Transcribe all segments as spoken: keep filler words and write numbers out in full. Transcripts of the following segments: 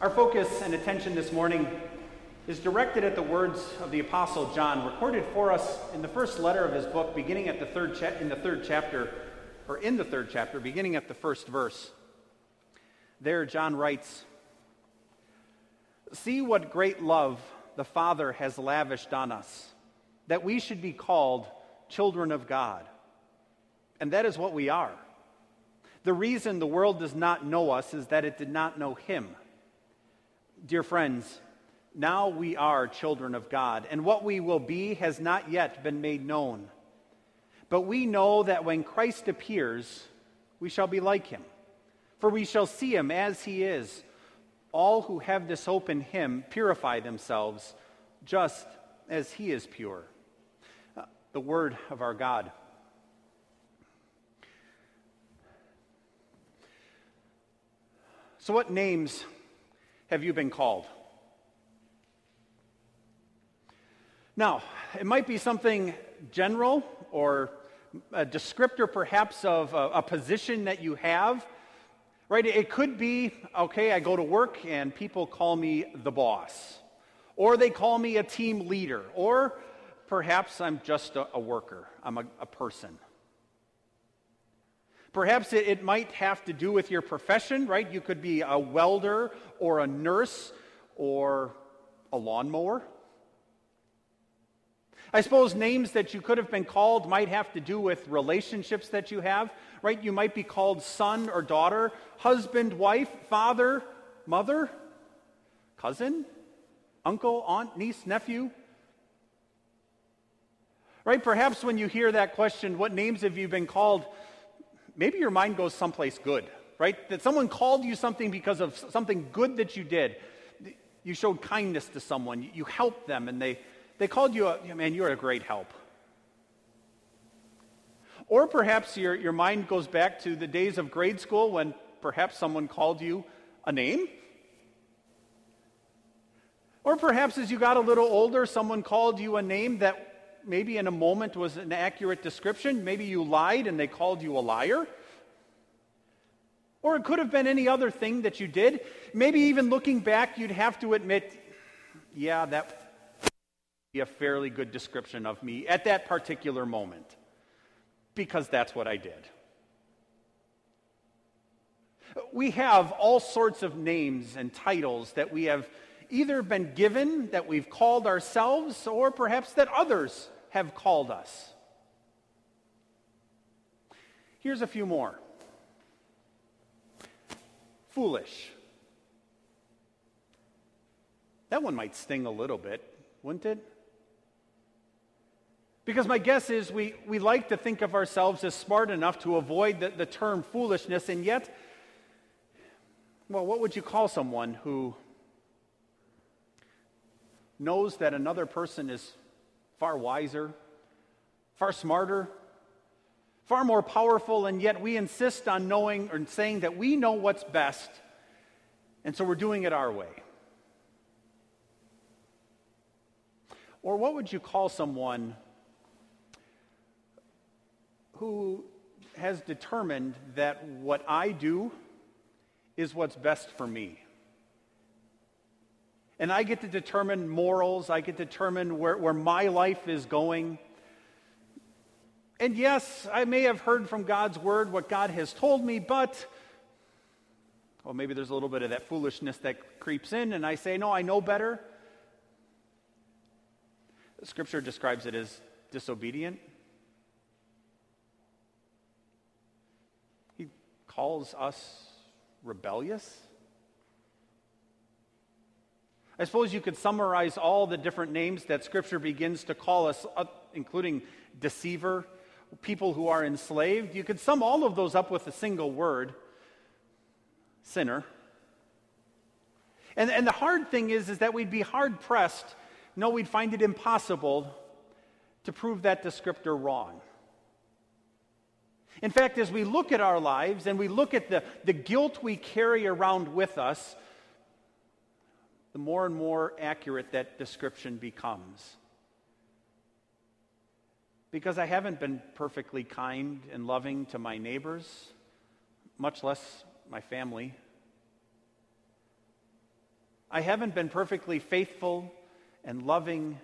Our focus and attention this morning is directed at the words of the Apostle John, recorded for us in the first letter of his book, beginning at the third cha- in the third chapter, or in the third chapter, beginning at the first verse. There, John writes, "See what great love the Father has lavished on us, that we should be called children of God. And that is what we are. The reason the world does not know us is that it did not know him. Dear friends, now we are children of God, and what we will be has not yet been made known. But we know that when Christ appears, we shall be like him, for we shall see him as he is. All who have this hope in him purify themselves, just as he is pure." The word of our God. So what names have you been called? Now, it might be something general or a descriptor perhaps of a, a position that you have, right? It could be, okay, I go to work and people call me the boss, or they call me a team leader, or perhaps I'm just a, a worker, I'm a, a person. Perhaps it, it might have to do with your profession, right? You could be a welder or a nurse or a lawnmower. I suppose names that you could have been called might have to do with relationships that you have, right? You might be called son or daughter, husband, wife, father, mother, cousin, uncle, aunt, niece, nephew. Right? Perhaps when you hear that question, what names have you been called? Maybe your mind goes someplace good, right? That someone called you something because of something good that you did. You showed kindness to someone, you helped them, and they They called you, a, man, you're a great help. Or perhaps your, your mind goes back to the days of grade school when perhaps someone called you a name. Or perhaps as you got a little older, someone called you a name that maybe in a moment was an accurate description. Maybe you lied and they called you a liar. Or it could have been any other thing that you did. Maybe even looking back, you'd have to admit, yeah, that a fairly good description of me at that particular moment, because that's what I did. We have all sorts of names and titles that we have either been given, that we've called ourselves, or perhaps that others have called us. Here's a few more. Foolish. That one might sting a little bit, wouldn't it? Because my guess is we, we like to think of ourselves as smart enough to avoid the, the term foolishness, and yet, well, what would you call someone who knows that another person is far wiser, far smarter, far more powerful, and yet we insist on knowing or saying that we know what's best, and so we're doing it our way? Or what would you call someone who has determined that what I do is what's best for me? And I get to determine morals, I get to determine where, where my life is going. And yes, I may have heard from God's word what God has told me, but, well, maybe there's a little bit of that foolishness that creeps in, and I say, no, I know better. Scripture describes it as disobedient. He calls us rebellious. I suppose you could summarize all the different names that Scripture begins to call us up, including deceiver, people who are enslaved. You could sum all of those up with a single word, sinner. And, and the hard thing is, is that we'd be hard-pressed. No, we'd find it impossible to prove that descriptor wrong. In fact, as we look at our lives and we look at the, the guilt we carry around with us, the more and more accurate that description becomes. Because I haven't been perfectly kind and loving to my neighbors, much less my family. I haven't been perfectly faithful and loving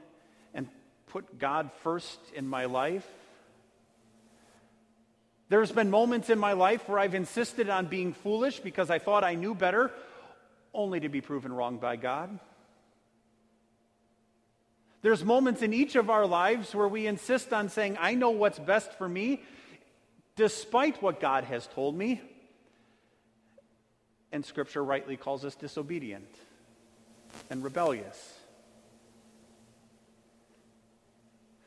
and put God first in my life. There's been moments in my life where I've insisted on being foolish because I thought I knew better, only to be proven wrong by God. There's moments in each of our lives where we insist on saying, I know what's best for me, despite what God has told me. And Scripture rightly calls us disobedient and rebellious.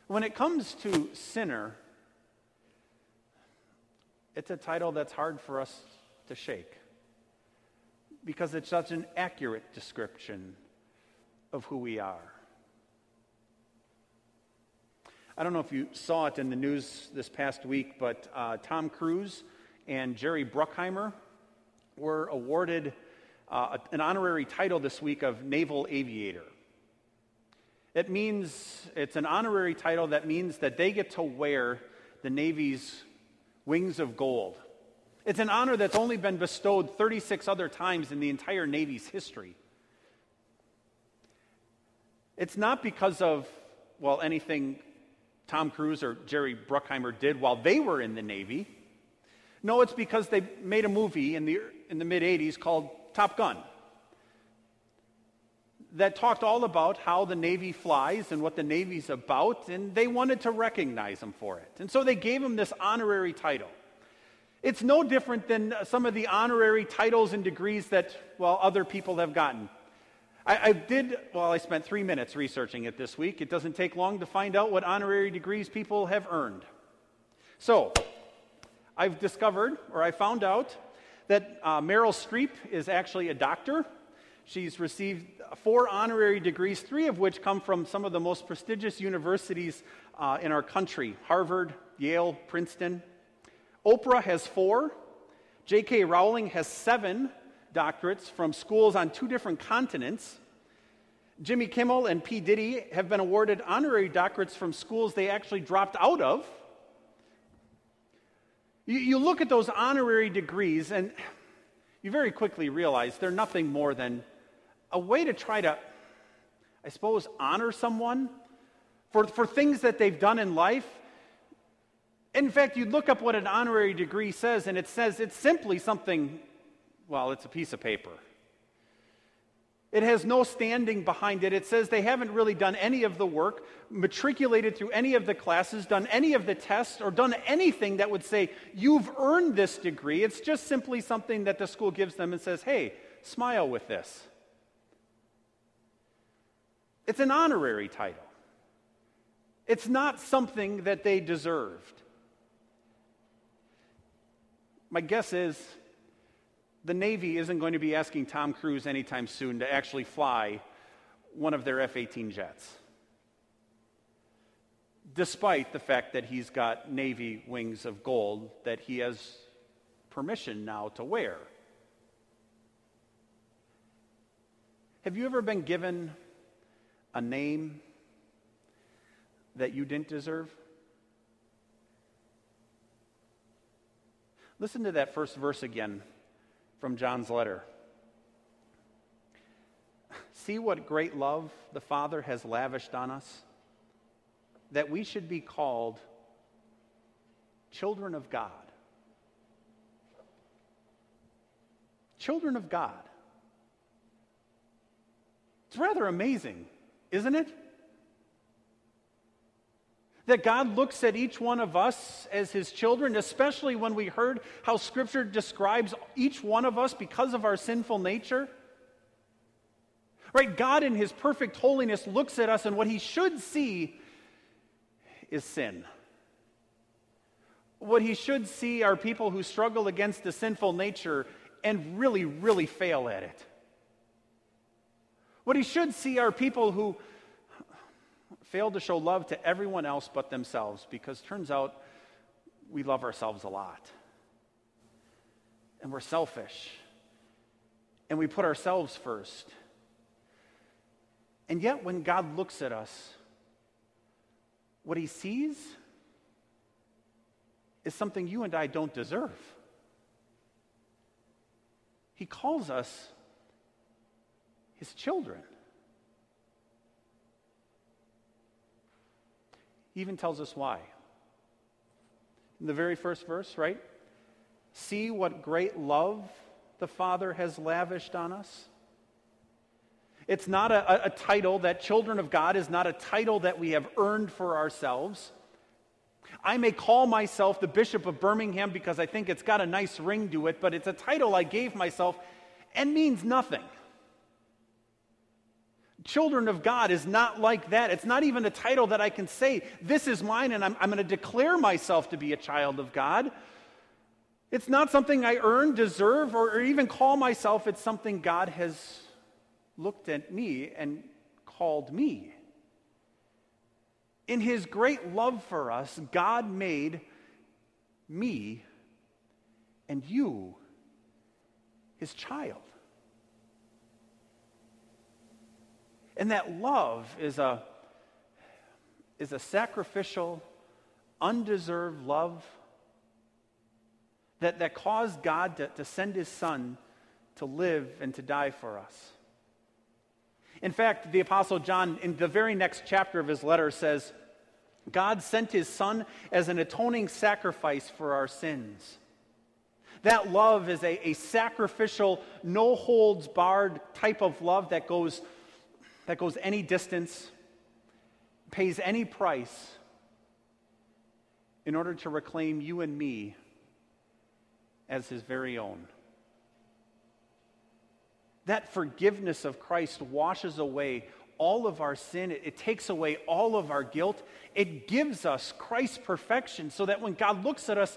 When it comes to sinner, it's a title that's hard for us to shake because it's such an accurate description of who we are. I don't know if you saw it in the news this past week, but uh, Tom Cruise and Jerry Bruckheimer were awarded uh, an honorary title this week of Naval Aviator. It means, it's an honorary title that means that they get to wear the Navy's wings of gold. It's an honor that's only been bestowed thirty-six other times in the entire Navy's history. It's not because of, well, anything Tom Cruise or Jerry Bruckheimer did while they were in the Navy. No, it's because they made a movie in the in the mid-eighties called Top Gun that talked all about how the Navy flies and what the Navy's about, and they wanted to recognize him for it. And so they gave him this honorary title. It's no different than some of the honorary titles and degrees that, well, other people have gotten. I, I did, well, I spent three minutes researching it this week. It doesn't take long to find out what honorary degrees people have earned. So, I've discovered, or I found out, that uh, Meryl Streep is actually a doctor. She's received four honorary degrees, three of which come from some of the most prestigious universities uh, in our country, Harvard, Yale, Princeton. Oprah has four. J K. Rowling has seven doctorates from schools on two different continents. Jimmy Kimmel and P. Diddy have been awarded honorary doctorates from schools they actually dropped out of. You, you look at those honorary degrees and you very quickly realize they're nothing more than a way to try to, I suppose, honor someone for, for things that they've done in life. In fact, you look up what an honorary degree says, and it says it's simply something, well, it's a piece of paper. It has no standing behind it. It says they haven't really done any of the work, matriculated through any of the classes, done any of the tests, or done anything that would say, you've earned this degree. It's just simply something that the school gives them and says, hey, smile with this. It's an honorary title. It's not something that they deserved. My guess is the Navy isn't going to be asking Tom Cruise anytime soon to actually fly one of their F eighteen jets, despite the fact that he's got Navy wings of gold that he has permission now to wear. Have you ever been given a name that you didn't deserve? Listen to that first verse again from John's letter. See what great love the Father has lavished on us, that we should be called children of God. Children of God. It's rather amazing, isn't it? That God looks at each one of us as his children, especially when we heard how Scripture describes each one of us because of our sinful nature. Right? God in his perfect holiness looks at us, and what he should see is sin. What he should see are people who struggle against the sinful nature and really, really fail at it. What he should see are people who fail to show love to everyone else but themselves, because turns out we love ourselves a lot. And we're selfish. And we put ourselves first. And yet when God looks at us, what he sees is something you and I don't deserve. He calls us his children. He even tells us why. In the very first verse, right? See what great love the Father has lavished on us. It's not a, a title, that children of God is not a title that we have earned for ourselves. I may call myself the Bishop of Birmingham because I think it's got a nice ring to it, but it's a title I gave myself and means nothing. Children of God is not like that. It's not even a title that I can say, this is mine and I'm, I'm going to declare myself to be a child of God. It's not something I earn, deserve, or, or even call myself. It's something God has looked at me and called me. In his great love for us, God made me and you his child. And that love is a, is a sacrificial, undeserved love that, that caused God to, to send his son to live and to die for us. In fact, the Apostle John, in the very next chapter of his letter, says, God sent his son as an atoning sacrifice for our sins. That love is a, a sacrificial, no-holds-barred type of love that goes, that goes any distance, pays any price, in order to reclaim you and me as his very own. That forgiveness of Christ washes away all of our sin. It, it takes away all of our guilt. It gives us Christ's perfection so that when God looks at us,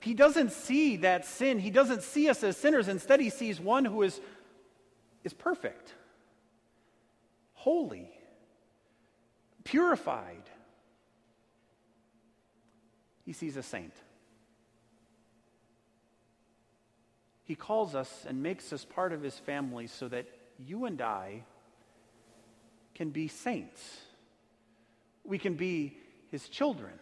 he doesn't see that sin. He doesn't see us as sinners. Instead, he sees one who is, is perfect, holy, purified. He sees a saint. He calls us and makes us part of his family so that you and I can be saints. We can be his children.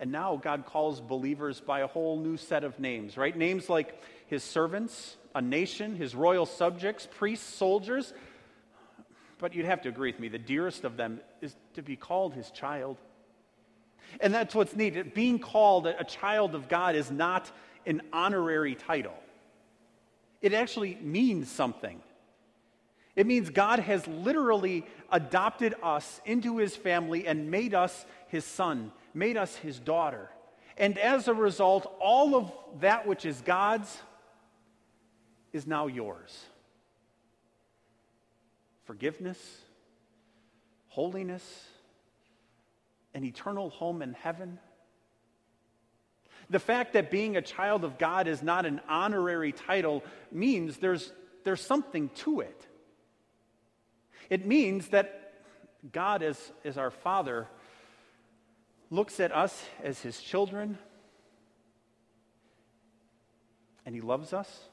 And now God calls believers by a whole new set of names, right? Names like his servants, a nation, his royal subjects, priests, soldiers. But you'd have to agree with me, the dearest of them is to be called his child. And that's what's needed. Being called a child of God is not an honorary title. It actually means something. It means God has literally adopted us into his family and made us his son, made us his daughter. And as a result, all of that which is God's is now yours. Forgiveness, holiness, an eternal home in heaven. The fact that being a child of God is not an honorary title means there's, there's something to it. It means that God, as, as our Father, looks at us as his children, and he loves us,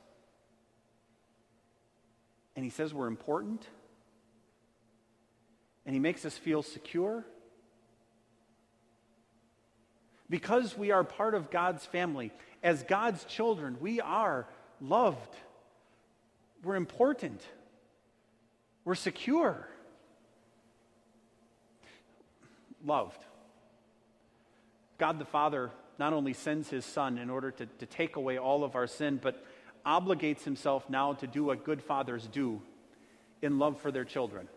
and he says we're important, and he makes us feel secure. Because we are part of God's family, as God's children, we are loved. We're important. We're secure. Loved. God the Father not only sends his Son in order to, to take away all of our sin, but obligates himself now to do what good fathers do in love for their children.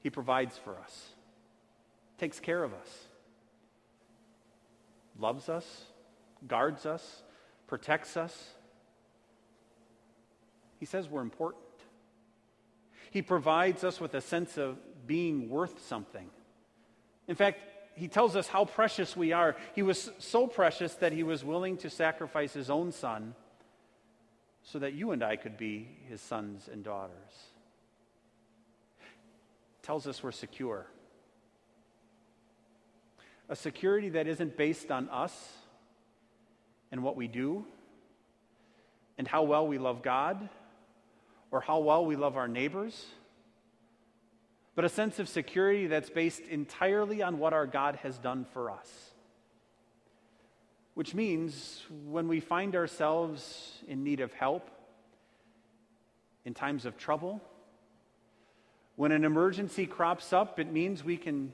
He provides for us, takes care of us, loves us, guards us, protects us. He says we're important. He provides us with a sense of being worth something. In fact, he tells us how precious we are. He was so precious that he was willing to sacrifice his own son so that you and I could be his sons and daughters. Tells us we're secure. A security that isn't based on us and what we do and how well we love God or how well we love our neighbors, but a sense of security that's based entirely on what our God has done for us. which means when we find ourselves in need of help, in times of trouble, when an emergency crops up, it means we can,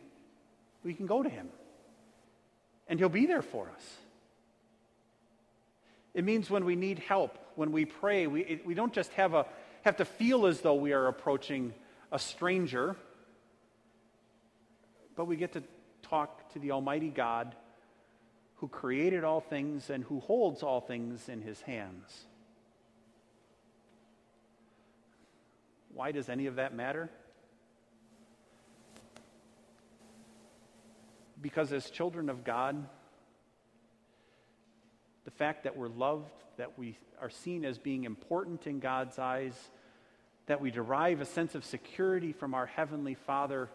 we can go to him, and he'll be there for us. It means when we need help, when we pray, we, it, we don't just have, a, have to feel as though we are approaching a stranger, but we get to talk to the Almighty God who created all things and who holds all things in his hands. Why does any of that matter? Because as children of God, the fact that we're loved, that we are seen as being important in God's eyes, that we derive a sense of security from our Heavenly Father,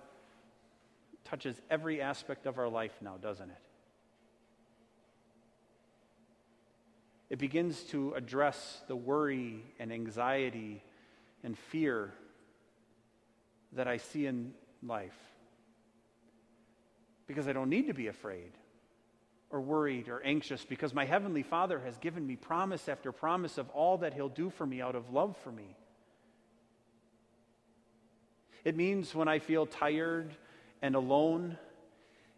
touches every aspect of our life now, doesn't it? It begins to address the worry and anxiety and fear that I see in life. Because I don't need to be afraid or worried or anxious, because my Heavenly Father has given me promise after promise of all that he'll do for me out of love for me. It means when I feel tired and alone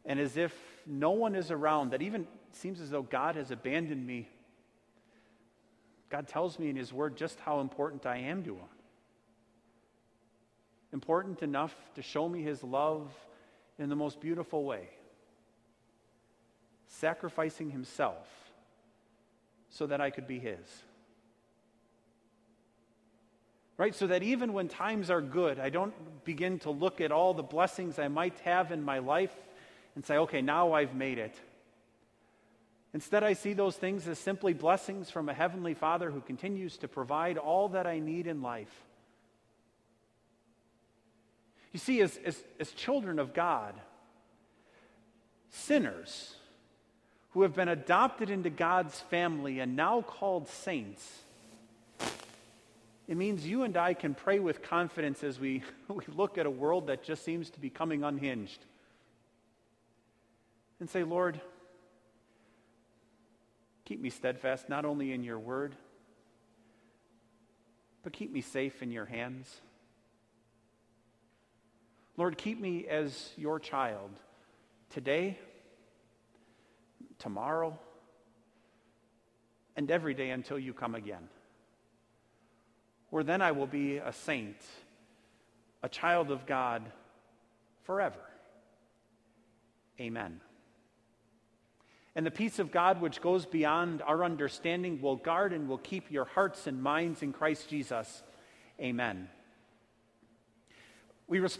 and as if no one is around, that even seems as though God has abandoned me, God tells me in his word just how important I am to him. Important enough to show me his love in the most beautiful way, sacrificing himself so that I could be his. Right? So that even when times are good, I don't begin to look at all the blessings I might have in my life and say, okay, now I've made it. Instead, I see those things as simply blessings from a Heavenly Father who continues to provide all that I need in life. You see, as, as, as children of God, sinners who have been adopted into God's family and now called saints, it means you and I can pray with confidence as we, we look at a world that just seems to be coming unhinged and say, Lord, keep me steadfast not only in your word, but keep me safe in your hands. Lord, keep me as your child today, tomorrow, and every day until you come again. Or then I will be a saint, a child of God forever. Amen. And the peace of God which goes beyond our understanding will guard and will keep your hearts and minds in Christ Jesus. Amen. We respond